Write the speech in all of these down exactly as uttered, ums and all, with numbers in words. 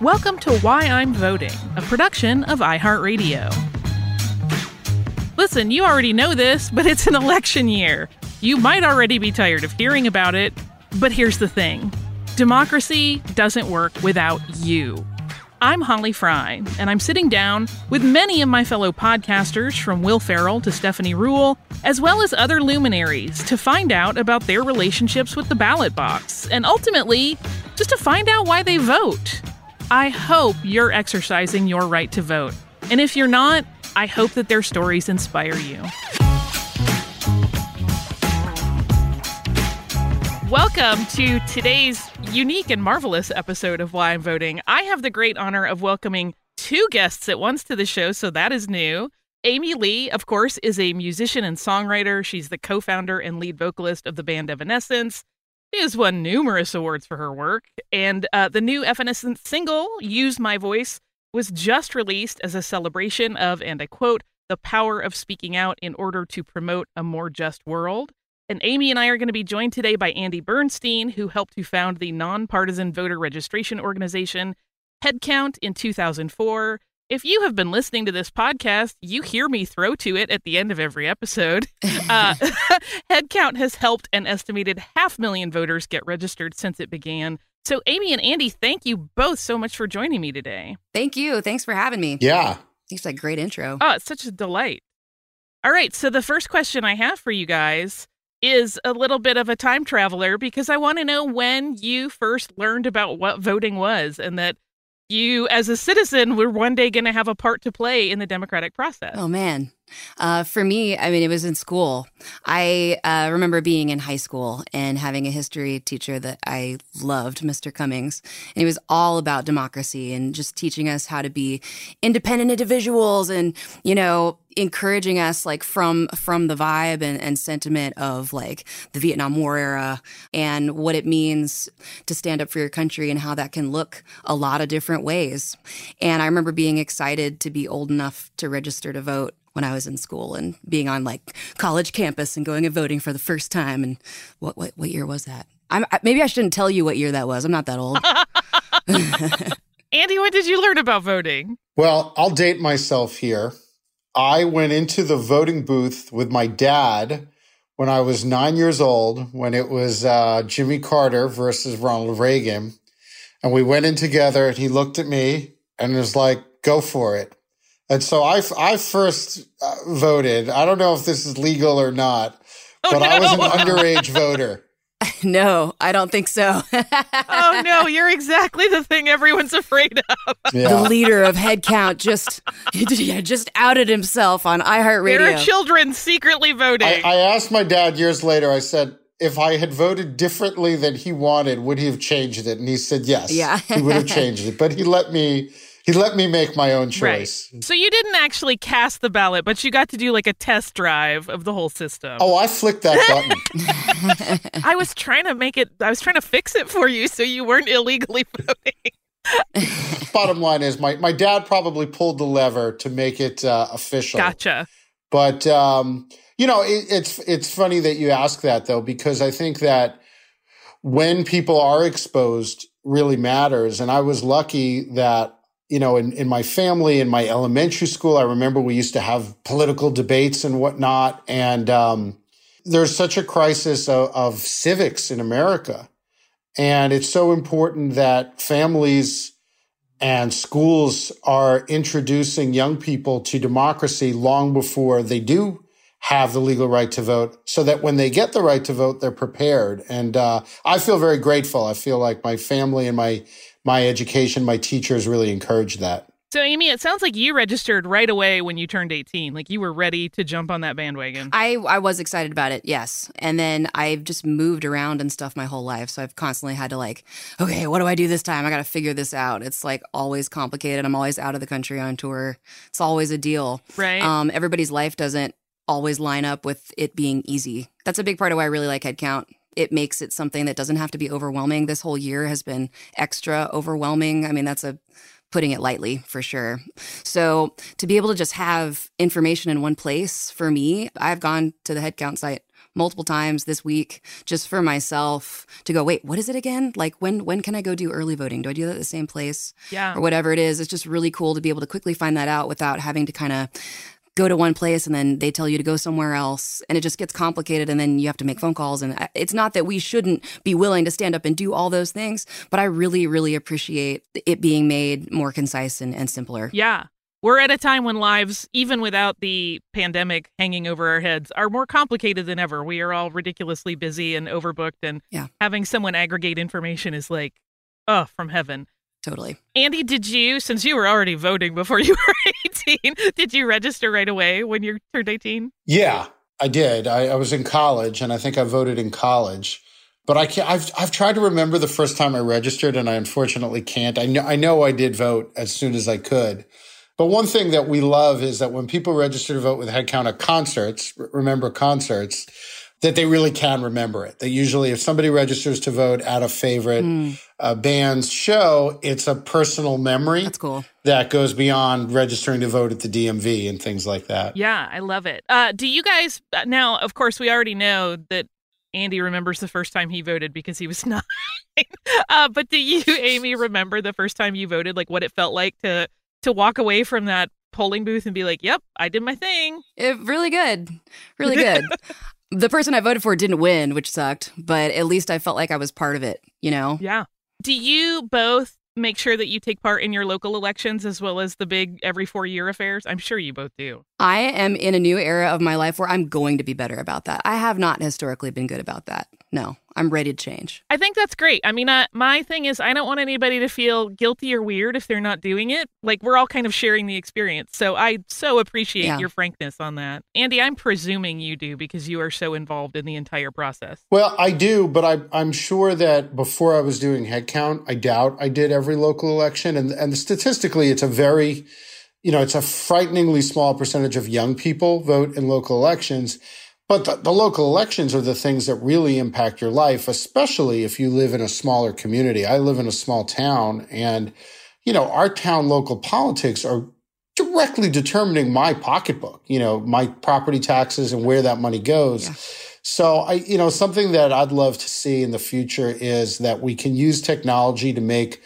Welcome to Why I'm Voting, a production of iHeartRadio. Listen, you already know this, but it's an election year. You might already be tired of hearing about it, but here's the thing. Democracy doesn't work without you. I'm Holly Fry, and I'm sitting down with many of my fellow podcasters, from Will Ferrell to Stephanie Ruhle, as well as other luminaries, to find out about their relationships with the ballot box, and ultimately, just to find out why they vote. I hope you're exercising your right to vote. And if you're not, I hope that their stories inspire you. Welcome to today's unique and marvelous episode of Why I'm Voting. I have the great honor of welcoming two guests at once to the show, so that is new. Amy Lee, of course, is a musician and songwriter. She's the co-founder and lead vocalist of the band Evanescence. She has won numerous awards for her work, and uh, the new Evanescence single, Use My Voice, was just released as a celebration of, and I quote, the power of speaking out in order to promote a more just world. And Amy and I are going to be joined today by Andy Bernstein, who helped to found the nonpartisan voter registration organization Headcount in two thousand four. If you have been listening to this podcast, you hear me throw to it at the end of every episode. Uh, Headcount has helped an estimated half million voters get registered since it began. So Amy and Andy, thank you both so much for joining me today. Thank you. Thanks for having me. Yeah. It's like a great intro. Oh, it's such a delight. All right. So the first question I have for you guys is a little bit of a time traveler, because I want to know when you first learned about what voting was and that you as a citizen were one day going to have a part to play in the democratic process. Oh, man. Uh, for me, I mean, it was in school. I uh, remember being in high school and having a history teacher that I loved, Mister Cummings. And he was all about democracy and just teaching us how to be independent individuals and, you know, encouraging us like from from the vibe and, and sentiment of like the Vietnam War era and what it means to stand up for your country and how that can look a lot of different ways. And I remember being excited to be old enough to register to vote when I was in school and being on like college campus and going and voting for the first time. And what what, what year was that? I'm, maybe I shouldn't tell you what year that was. I'm not that old. Andy, when did you learn about voting? Well, I'll date myself here. I went into the voting booth with my dad when I was nine years old, when it was uh, Jimmy Carter versus Ronald Reagan. And we went in together and he looked at me and was like, go for it. And so I, I first uh, voted. I don't know if this is legal or not, but oh, no. I was an underage voter. No, I don't think so. Oh, no, you're exactly the thing everyone's afraid of. Yeah. The leader of Headcount just just outed himself on iHeartRadio. There are children secretly voting. I, I asked my dad years later, I said, if I had voted differently than he wanted, would he have changed it? And he said, yes, yeah. He would have changed it. But he let me... He let me make my own choice. Right. So you didn't actually cast the ballot, but you got to do like a test drive of the whole system. Oh, I flicked that button. I was trying to make it, I was trying to fix it for you so you weren't illegally voting. Bottom line is my, my dad probably pulled the lever to make it uh, official. Gotcha. But, um, you know, it, it's it's funny that you ask that, though, because I think that when people are exposed really matters. And I was lucky that, you know, in, in my family, in my elementary school, I remember we used to have political debates and whatnot. And um, there's such a crisis of, of civics in America. And it's so important that families and schools are introducing young people to democracy long before they do have the legal right to vote, so that when they get the right to vote, they're prepared. And uh, I feel very grateful. I feel like my family and my My education, my teachers really encouraged that. So, Amy, it sounds like you registered right away when you turned eighteen. Like you were ready to jump on that bandwagon. I, I was excited about it, yes. And then I've just moved around and stuff my whole life. So I've constantly had to like, okay, what do I do this time? I got to figure this out. It's like always complicated. I'm always out of the country on tour. It's always a deal. Right. Um, everybody's life doesn't always line up with it being easy. That's a big part of why I really like Headcount. It makes it something that doesn't have to be overwhelming. This whole year has been extra overwhelming. I mean, that's a putting it lightly for sure. So to be able to just have information in one place for me, I've gone to the Headcount site multiple times this week just for myself to go, wait, what is it again? Like, when when can I go do early voting? Do I do that at the same place? Yeah. Or whatever it is. It's just really cool to be able to quickly find that out without having to kind of go to one place and then they tell you to go somewhere else, and it just gets complicated, and then you have to make phone calls. And it's not that we shouldn't be willing to stand up and do all those things, but I really, really appreciate it being made more concise and, and simpler. Yeah. We're at a time when lives, even without the pandemic hanging over our heads, are more complicated than ever. We are all ridiculously busy and overbooked, and yeah. having someone aggregate information is like, oh, from heaven. Totally. Andy, did you, since you were already voting before you were eighteen, did you register right away when you turned eighteen? Yeah, I did. I, I was in college, and I think I voted in college. But I can't, I've I've tried to remember the first time I registered, and I unfortunately can't. I know I know I did vote as soon as I could. But one thing that we love is that when people register to vote with Headcount at concerts, remember concerts, that they really can remember it. They usually, if somebody registers to vote at a favorite mm. uh, band's show, it's a personal memory. That's cool. That goes beyond registering to vote at the D M V and things like that. Yeah, I love it. Uh, do you guys, now, of course, we already know that Andy remembers the first time he voted because he was nine. uh, but do you, Amy, remember the first time you voted, like what it felt like to... to walk away from that polling booth and be like, yep, I did my thing. It, really good. Really good. The person I voted for didn't win, which sucked, but at least I felt like I was part of it, you know? Yeah. Do you both make sure that you take part in your local elections as well as the big every four year affairs? I'm sure you both do. I am in a new era of my life where I'm going to be better about that. I have not historically been good about that. No, I'm ready to change. I think that's great. I mean, uh, my thing is I don't want anybody to feel guilty or weird if they're not doing it. Like, we're all kind of sharing the experience. So I so appreciate yeah. your frankness on that. Andy, I'm presuming you do because you are so involved in the entire process. Well, I do, but I, I'm sure that before I was doing Headcount, I doubt I did every local election. And, and statistically, it's a very, you know, it's a frighteningly small percentage of young people vote in local elections. But the, the local elections are the things that really impact your life, especially if you live in a smaller community. I live in a small town, and, you know, our town local politics are directly determining my pocketbook, you know, my property taxes and where that money goes. Yeah. So, I, you know, something that I'd love to see in the future is that we can use technology to make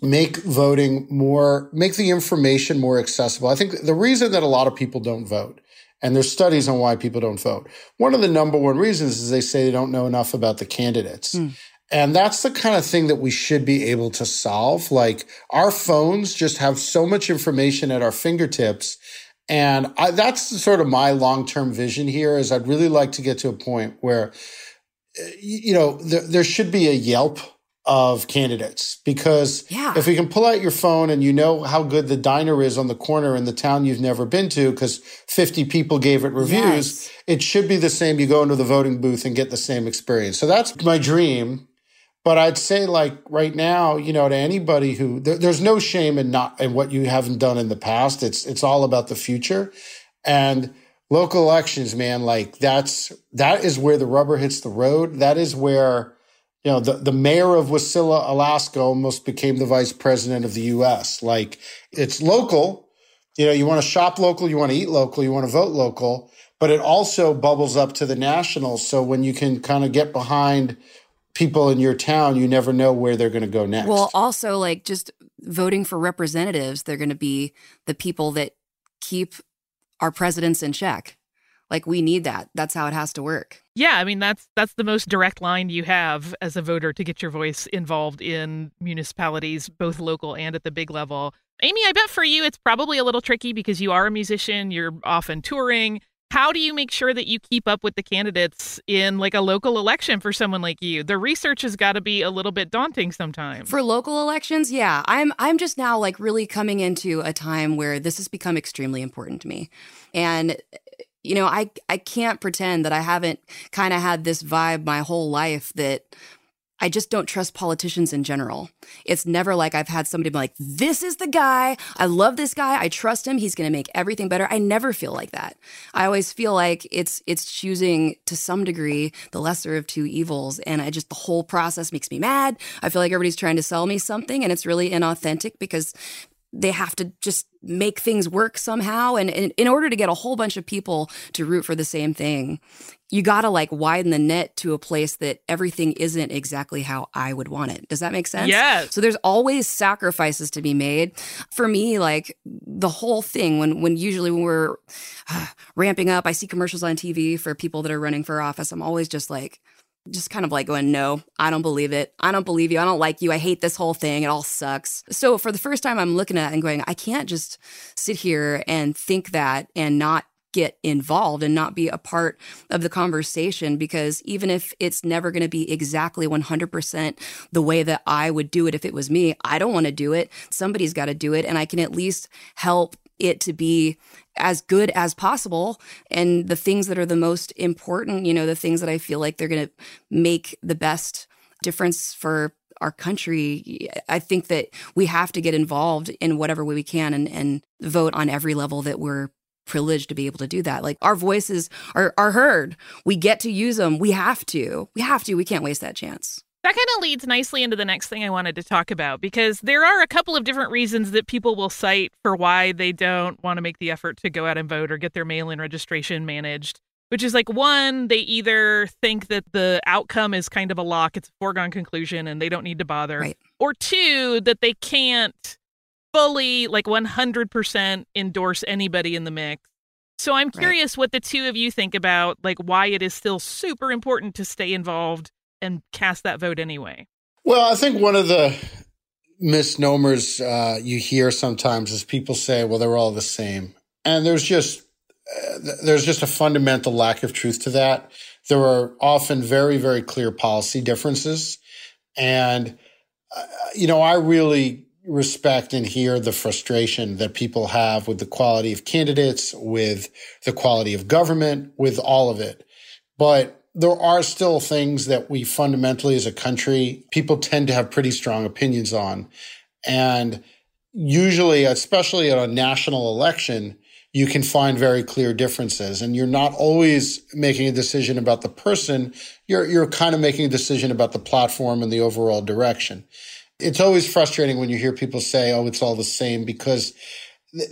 make voting more, make the information more accessible. I think the reason that a lot of people don't vote, and there's studies on why people don't vote, one of the number one reasons is they say they don't know enough about the candidates. Mm. And that's the kind of thing that we should be able to solve. Like, our phones just have so much information at our fingertips. And I, that's sort of my long-term vision here is I'd really like to get to a point where, you know, there, there should be a Yelp of candidates, because yeah. if we can pull out your phone and you know how good the diner is on the corner in the town you've never been to because fifty people gave it reviews, yes. it should be the same. You go into the voting booth and get the same experience. So that's my dream. But I'd say, like, right now, you know, to anybody who there, there's no shame in not in what you haven't done in the past. It's it's all about the future. And local elections, man, like that's that is where the rubber hits the road. That is where, you know, the, the mayor of Wasilla, Alaska almost became the vice president of the U S. Like, it's local. You know, you want to shop local, you want to eat local, you want to vote local, but it also bubbles up to the national. So when you can kind of get behind people in your town, you never know where they're going to go next. Well, also, like, just voting for representatives, they're going to be the people that keep our presidents in check. Like, we need that. That's how it has to work. Yeah, I mean, that's that's the most direct line you have as a voter to get your voice involved in municipalities, both local and at the big level. Amy, I bet for you it's probably a little tricky because you are a musician, you're often touring. How do you make sure that you keep up with the candidates in, like, a local election for someone like you? The research has got to be a little bit daunting sometimes. For local elections, yeah. I'm I'm just now, like, really coming into a time where this has become extremely important to me. And you know, I, I can't pretend that I haven't kind of had this vibe my whole life that I just don't trust politicians in general. It's never like I've had somebody be like, this is the guy. I love this guy. I trust him. He's going to make everything better. I never feel like that. I always feel like it's it's choosing to some degree the lesser of two evils. And I just the whole process makes me mad. I feel like everybody's trying to sell me something, and it's really inauthentic because they have to just make things work somehow. And, and in order to get a whole bunch of people to root for the same thing, you got to like widen the net to a place that everything isn't exactly how I would want it. Does that make sense? Yeah. So there's always sacrifices to be made. For me, like the whole thing, when when usually when we're uh, ramping up, I see commercials on T V for people that are running for office. I'm always just like, just kind of like going, no, I don't believe it. I don't believe you. I don't like you. I hate this whole thing. It all sucks. So for the first time, I'm looking at it and going, I can't just sit here and think that and not get involved and not be a part of the conversation, because even if it's never going to be exactly one hundred percent the way that I would do it if it was me, I don't want to do it. Somebody's got to do it. And I can at least help it to be as good as possible. And the things that are the most important, you know, the things that I feel like they're going to make the best difference for our country, I think that we have to get involved in whatever way we can and, and vote on every level that we're privileged to be able to do that. Like our voices are, are heard. We get to use them. We have to. We have to. We can't waste that chance. That kind of leads nicely into the next thing I wanted to talk about, because there are a couple of different reasons that people will cite for why they don't want to make the effort to go out and vote or get their mail-in registration managed, which is like, one, they either think that the outcome is kind of a lock, it's a foregone conclusion, and they don't need to bother. Right. Or two, that they can't fully, like one hundred percent endorse anybody in the mix. So I'm curious right. what the two of you think about, like why it is still super important to stay involved and cast that vote anyway. Well, I think one of the misnomers uh, you hear sometimes is people say, well, they're all the same. And there's just uh, there's just a fundamental lack of truth to that. There are often very, very clear policy differences. And, uh, you know, I really respect and hear the frustration that people have with the quality of candidates, with the quality of government, with all of it. But there are still things that we fundamentally as a country, people tend to have pretty strong opinions on. And usually, especially at a national election, you can find very clear differences. And you're not always making a decision about the person. You're, you're kind of making a decision about the platform and the overall direction. It's always frustrating when you hear people say, oh, it's all the same, because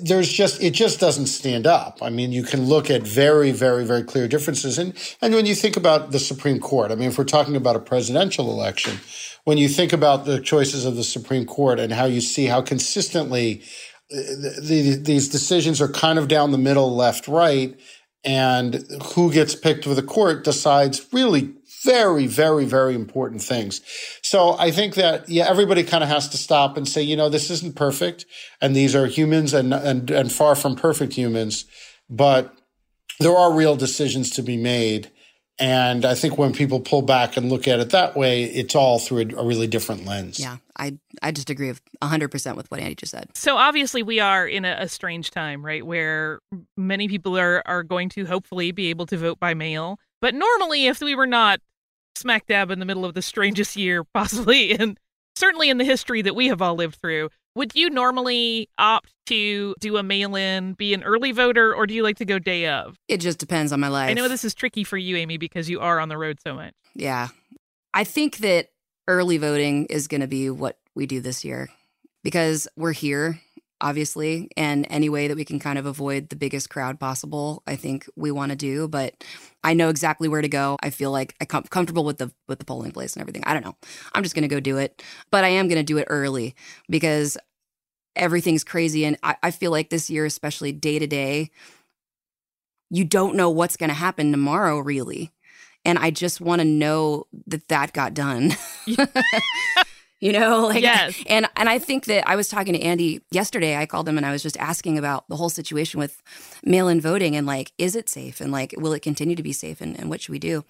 There's just, it just doesn't stand up. I mean, you can look at very, very, very clear differences. And, and when you think about the Supreme Court, I mean, if we're talking about a presidential election, when you think about the choices of the Supreme Court and how you see how consistently the, the, these decisions are kind of down the middle, left, right, and who gets picked for the court decides really very, very, very important things. So I think that, yeah, everybody kind of has to stop and say, you know, this isn't perfect, and these are humans and, and, and far from perfect humans, but there are real decisions to be made. And I think when people pull back and look at it that way, it's all through a, a really different lens. Yeah, I, I just agree with one hundred percent with what Andy just said. So obviously we are in a, a strange time, right, where many people are, are going to hopefully be able to vote by mail. But normally, if we were not smack dab in the middle of the strangest year possibly, and certainly in the history that we have all lived through, would you normally opt to do a mail-in, be an early voter, or do you like to go day of? It just depends on my life. I know this is tricky for you, Amy, because you are on the road so much. Yeah. I think that early voting is going to be what we do this year, because we're here, obviously, and any way that we can kind of avoid the biggest crowd possible, I think we want to do. But I know exactly where to go. I feel like I'm com- comfortable with the with the polling place and everything. I don't know. I'm just going to go do it. But I am going to do it early, because everything's crazy. And I, I feel like this year, especially day to day, you don't know what's going to happen tomorrow, really. And I just want to know that that got done. You know, like, yes. and, and I think that I was talking to Andy yesterday. I called him and I was just asking about the whole situation with mail-in voting and like, is it safe? And like, will it continue to be safe? And, and what should we do?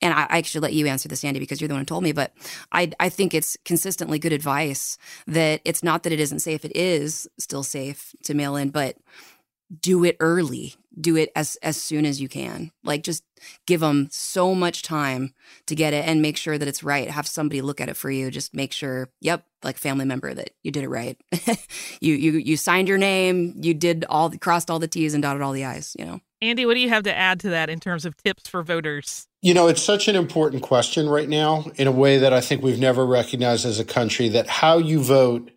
And I, I should let you answer this, Andy, because you're the one who told me. But I, I think it's consistently good advice that it's not that it isn't safe. It is still safe to mail in, but do it early. Do it as as soon as you can. Like, just give them so much time to get it and make sure that it's right. Have somebody look at it for you. Just make sure, yep, like family member, that you did it right. you you you signed your name. You did all crossed all the T's and dotted all the I's. You know, Andy, what do you have to add to that in terms of tips for voters? You know, it's such an important question right now in a way that I think we've never recognized as a country, that how you vote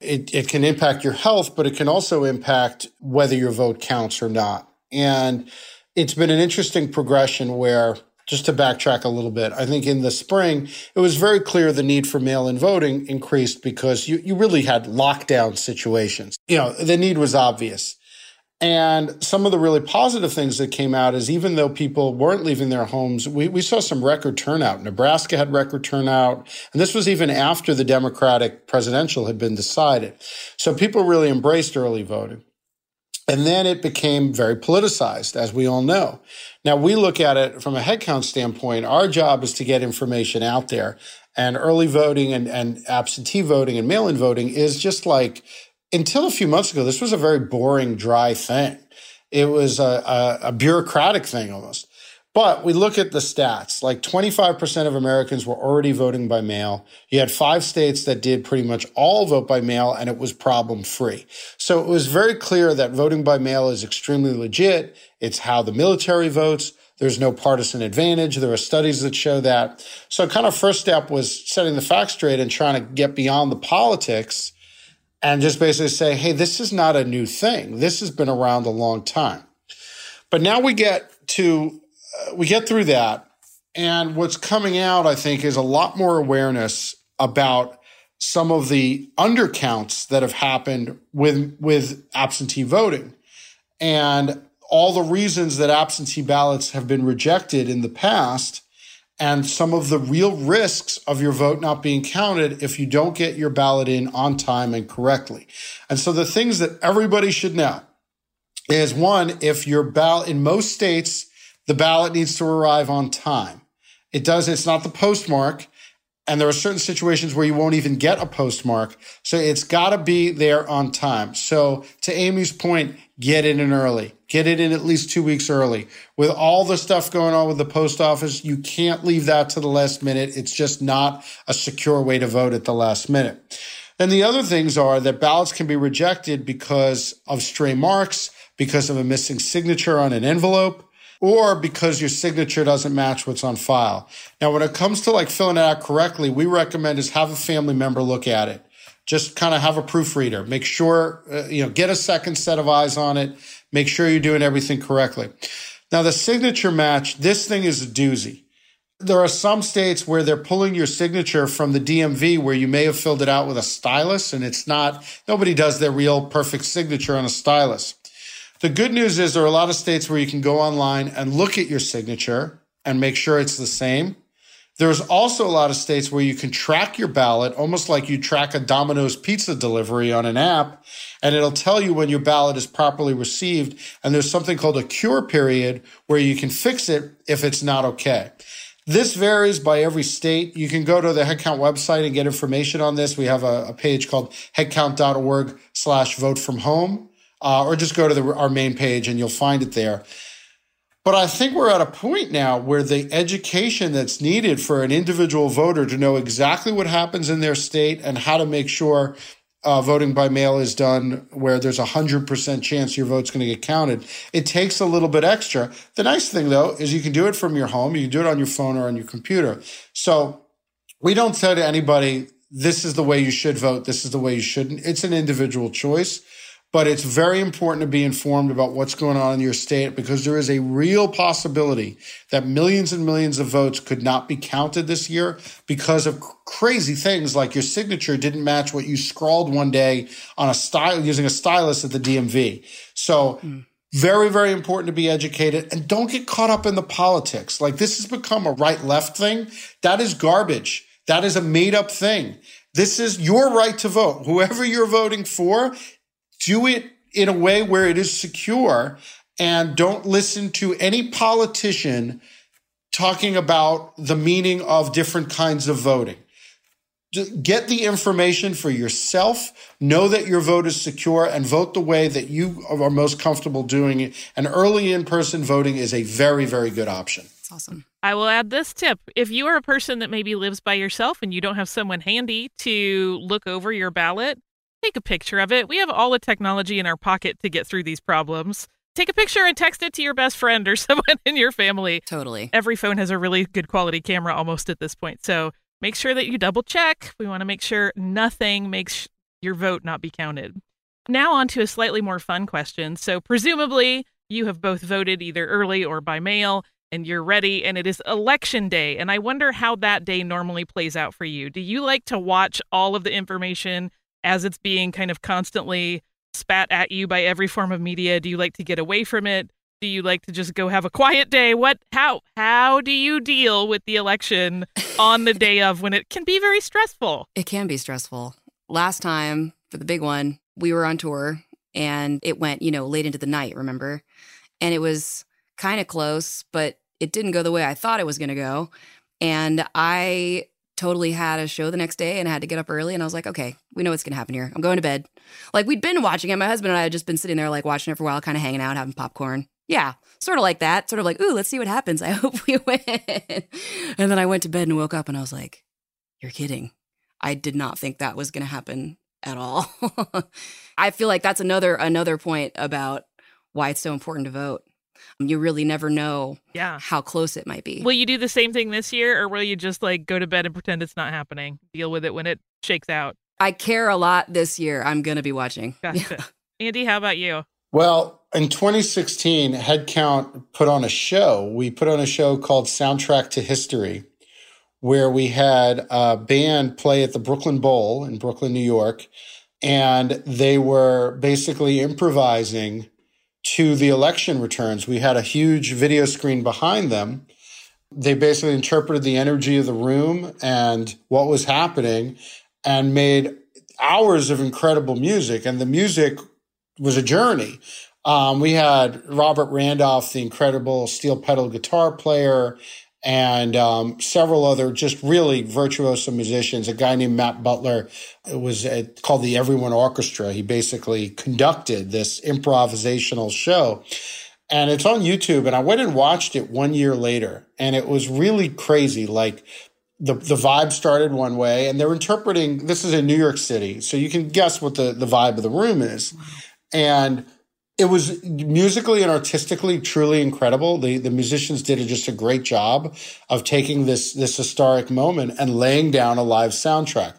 It, it can impact your health, but it can also impact whether your vote counts or not. And it's been an interesting progression where, just to backtrack a little bit, I think in the spring, it was very clear the need for mail-in voting increased because you, you really had lockdown situations. You know, the need was obvious. And some of the really positive things that came out is even though people weren't leaving their homes, we, we saw some record turnout. Nebraska had record turnout. And this was even after the Democratic presidential had been decided. So people really embraced early voting. And then it became very politicized, as we all know. Now, we look at it from a headcount standpoint. Our job is to get information out there. And early voting and, and absentee voting and mail-in voting is just like, until a few months ago, this was a very boring, dry thing. It was a, a, a bureaucratic thing almost. But we look at the stats, like twenty-five percent of Americans were already voting by mail. You had five states that did pretty much all vote by mail, and it was problem-free. So it was very clear that voting by mail is extremely legit. It's how the military votes. There's no partisan advantage. There are studies that show that. So kind of first step was setting the facts straight and trying to get beyond the politics and just basically say, hey, this is not a new thing. This has been around a long time. But now we get to, uh, we get through that. And what's coming out, I think, is a lot more awareness about some of the undercounts that have happened with, with absentee voting and all the reasons that absentee ballots have been rejected in the past and some of the real risks of your vote not being counted if you don't get your ballot in on time and correctly. And so the things that everybody should know is, one, if your ballot, in most states, the ballot needs to arrive on time. It does, it's not the postmark, and there are certain situations where you won't even get a postmark, so it's gotta be there on time. So to Amy's point, get it in early. Get it in at least two weeks early. With all the stuff going on with the post office, you can't leave that to the last minute. It's just not a secure way to vote at the last minute. And the other things are that ballots can be rejected because of stray marks, because of a missing signature on an envelope, or because your signature doesn't match what's on file. Now, when it comes to like filling it out correctly, we recommend is have a family member look at it. Just kind of have a proofreader. Make sure, uh, you know, get a second set of eyes on it. Make sure you're doing everything correctly. Now, the signature match, this thing is a doozy. There are some states where they're pulling your signature from the D M V where you may have filled it out with a stylus, and it's not, nobody does their real perfect signature on a stylus. The good news is there are a lot of states where you can go online and look at your signature and make sure it's the same. There's also a lot of states where you can track your ballot, almost like you track a Domino's pizza delivery on an app, and it'll tell you when your ballot is properly received. And there's something called a cure period where you can fix it if it's not okay. This varies by every state. You can go to the Headcount website and get information on this. We have a, a page called headcount.org slash vote from home, uh, or just go to the, our main page and you'll find it there. But I think we're at a point now where the education that's needed for an individual voter to know exactly what happens in their state and how to make sure uh, voting by mail is done where there's a one hundred percent chance your vote's going to get counted. It takes a little bit extra. The nice thing, though, is you can do it from your home. You can do it on your phone or on your computer. So we don't say to anybody, this is the way you should vote. This is the way you shouldn't. It's an individual choice. But it's very important to be informed about what's going on in your state because there is a real possibility that millions and millions of votes could not be counted this year because of crazy things like your signature didn't match what you scrawled one day on a style using a stylus at the D M V. So mm. very, very important to be educated and don't get caught up in the politics. Like this has become a right-left thing. That is garbage. That is a made-up thing. This is your right to vote. Whoever you're voting for, do it in a way where it is secure and don't listen to any politician talking about the meaning of different kinds of voting. Just get the information for yourself. Know that your vote is secure and vote the way that you are most comfortable doing it. And early in-person voting is a very, very good option. That's awesome. I will add this tip. If you are a person that maybe lives by yourself and you don't have someone handy to look over your ballot, take a picture of it. We have all the technology in our pocket to get through these problems. Take a picture and text it to your best friend or someone in your family. Totally. Every phone has a really good quality camera almost at this point. So make sure that you double check. We want to make sure nothing makes your vote not be counted. Now on to a slightly more fun question. So presumably you have both voted either early or by mail, and you're ready, and it is election day. And I wonder how that day normally plays out for you. Do you like to watch all of the information as it's being kind of constantly spat at you by every form of media? Do you like to get away from it? Do you like to just go have a quiet day? What, how, how do you deal with the election on the day of, when it can be very stressful? It can be stressful. Last time for the big one, we were on tour and it went, you know, late into the night, remember? And it was kind of close, but it didn't go the way I thought it was going to go. And I totally had a show the next day and I had to get up early, and I was like, okay, we know what's going to happen here. I'm going to bed. Like, we'd been watching it. My husband and I had just been sitting there like watching it for a while, kind of hanging out, having popcorn. Yeah, sort of like that. Sort of like, ooh, let's see what happens. I hope we win. And then I went to bed and woke up and I was like, you're kidding. I did not think that was going to happen at all. I feel like that's another another point about why it's so important to vote. You really never know yeah. how close it might be. Will you do the same thing this year, or will you just like go to bed and pretend it's not happening? Deal with it when it shakes out. I care a lot this year. I'm going to be watching. Gotcha. Yeah. Andy, how about you? Well, in twenty sixteen, Headcount put on a show. We put on a show called Soundtrack to History, where we had a band play at the Brooklyn Bowl in Brooklyn, New York, and they were basically improvising to the election returns. We had a huge video screen behind them. They basically interpreted the energy of the room and what was happening and made hours of incredible music. And the music was a journey. Um, we had Robert Randolph, the incredible steel pedal guitar player, and um, several other just really virtuoso musicians. A guy named Matt Butler, it was uh, called the Everyone Orchestra. He basically conducted this improvisational show. And it's on YouTube. And I went and watched it one year later. And it was really crazy. Like, the, the vibe started one way. And they're interpreting, this is in New York City, so you can guess what the, the vibe of the room is. And it was musically and artistically truly incredible. The the musicians did just a great job of taking this, this historic moment and laying down a live soundtrack.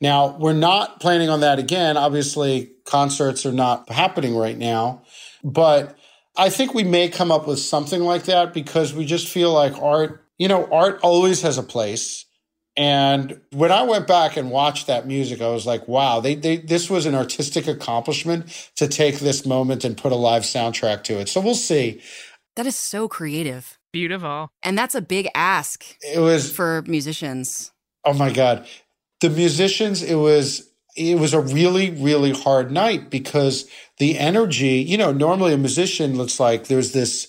Now, we're not planning on that again. Obviously, concerts are not happening right now, but I think we may come up with something like that, because we just feel like art, you know, art always has a place. And when I went back and watched that music, I was like, wow, they, they, this was an artistic accomplishment to take this moment and put a live soundtrack to it. So we'll see. That is so creative. Beautiful. And that's a big ask it was, for musicians. Oh, my God. The musicians, it was it was a really, really hard night, because the energy, you know, normally a musician looks like there's this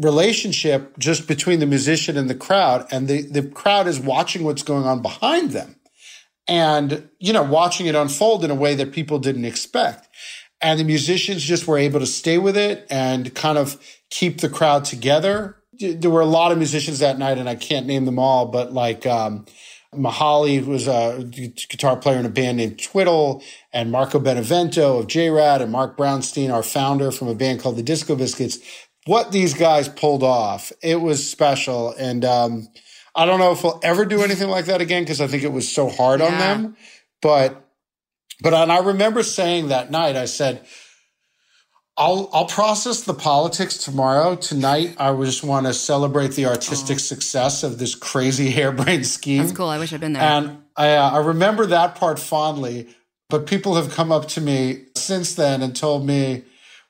relationship just between the musician and the crowd, and the, the crowd is watching what's going on behind them and, you know, watching it unfold in a way that people didn't expect. And the musicians just were able to stay with it and kind of keep the crowd together. There were a lot of musicians that night, and I can't name them all, but like um, Mahali was a guitar player in a band named Twiddle, and Marco Benevento of J-Rad, and Mark Brownstein, our founder, from a band called the Disco Biscuits. What these guys pulled off, it was special. And um, I don't know if we'll ever do anything like that again, because I think it was so hard yeah. on them. But but and I remember saying that night, I said, I'll I'll process the politics tomorrow. Tonight, I just want to celebrate the artistic oh. success of this crazy harebrained scheme. That's cool. I wish I'd been there. And I, uh, I remember that part fondly. But people have come up to me since then and told me,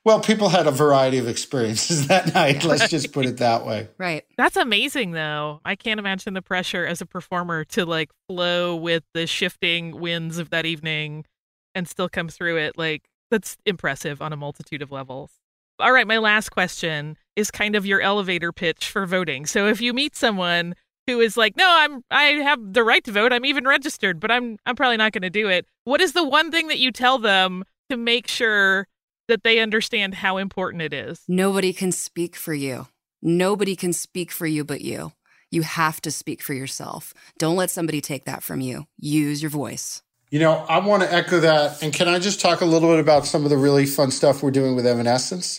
well, people had a variety of experiences that night. Let's just put it that way. Right. That's amazing, though. I can't imagine the pressure as a performer to like flow with the shifting winds of that evening and still come through it. Like, that's impressive on a multitude of levels. All right. My last question is kind of your elevator pitch for voting. So if you meet someone who is like, no, I'm I have the right to vote. I'm even registered, but I'm I'm probably not going to do it. What is the one thing that you tell them to make sure that they understand how important it is? Nobody can speak for you. Nobody can speak for you but you. You have to speak for yourself. Don't let somebody take that from you. Use your voice. You know, I want to echo that. And can I just talk a little bit about some of the really fun stuff we're doing with Evanescence?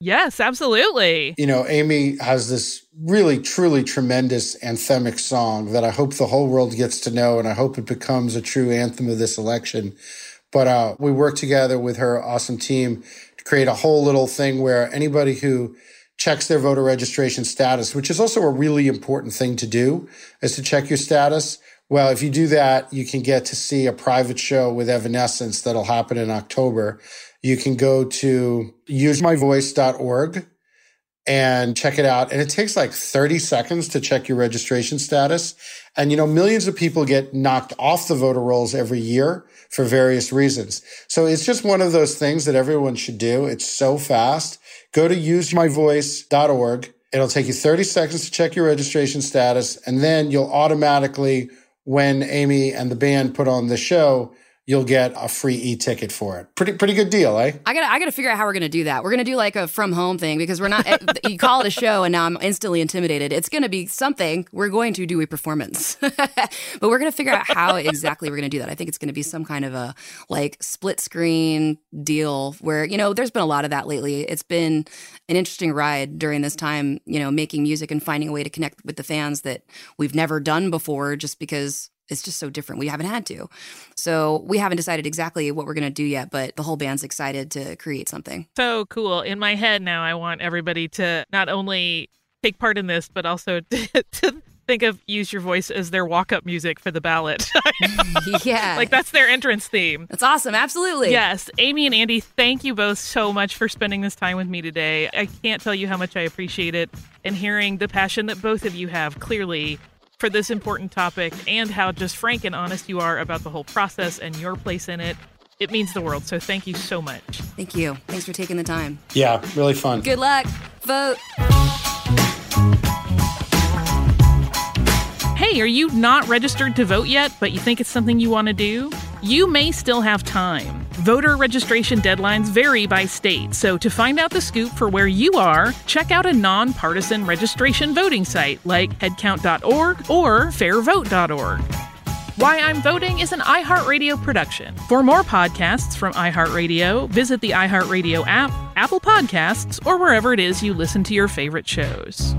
Yes, absolutely. You know, Amy has this really, truly tremendous anthemic song that I hope the whole world gets to know, and I hope it becomes a true anthem of this election. But uh, we worked together with her awesome team to create a whole little thing where anybody who checks their voter registration status, which is also a really important thing to do, is to check your status. Well, if you do that, you can get to see a private show with Evanescence that'll happen in October. You can go to use my voice dot org and check it out. And it takes like thirty seconds to check your registration status. And, you know, millions of people get knocked off the voter rolls every year for various reasons. So it's just one of those things that everyone should do. It's so fast. Go to use my voice dot org. It'll take you thirty seconds to check your registration status. And then you'll automatically, when Amy and the band put on the show, you'll get a free e-ticket for it. Pretty pretty good deal, eh? I gotta I gotta figure out how we're gonna do that. We're gonna do like a from home thing because we're not. You call it a show, and now I'm instantly intimidated. It's gonna be something. We're going to do a performance, but we're gonna figure out how exactly we're gonna do that. I think it's gonna be some kind of a like split screen deal where, you know, there's been a lot of that lately. It's been an interesting ride during this time, you know, making music and finding a way to connect with the fans that we've never done before, just because it's just so different. We haven't had to. So we haven't decided exactly what we're going to do yet, but the whole band's excited to create something. So cool. In my head now, I want everybody to not only take part in this, but also to, to think of Use Your Voice as their walk-up music for the ballot. Yeah. Like that's their entrance theme. That's awesome. Absolutely. Yes. Amy and Andy, thank you both so much for spending this time with me today. I can't tell you how much I appreciate it and hearing the passion that both of you have clearly for this important topic and how just frank and honest you are about the whole process and your place in it. It means the world. So thank you so much. Thank you. Thanks for taking the time. Yeah, really fun. Good luck. Vote. Hey, are you not registered to vote yet, but you think it's something you want to do? You may still have time. Voter registration deadlines vary by state, so to find out the scoop for where you are, check out a nonpartisan registration voting site like headcount dot org or fair vote dot org. Why I'm Voting is an iHeartRadio production. For more podcasts from iHeartRadio, visit the iHeartRadio app, Apple Podcasts, or wherever it is you listen to your favorite shows.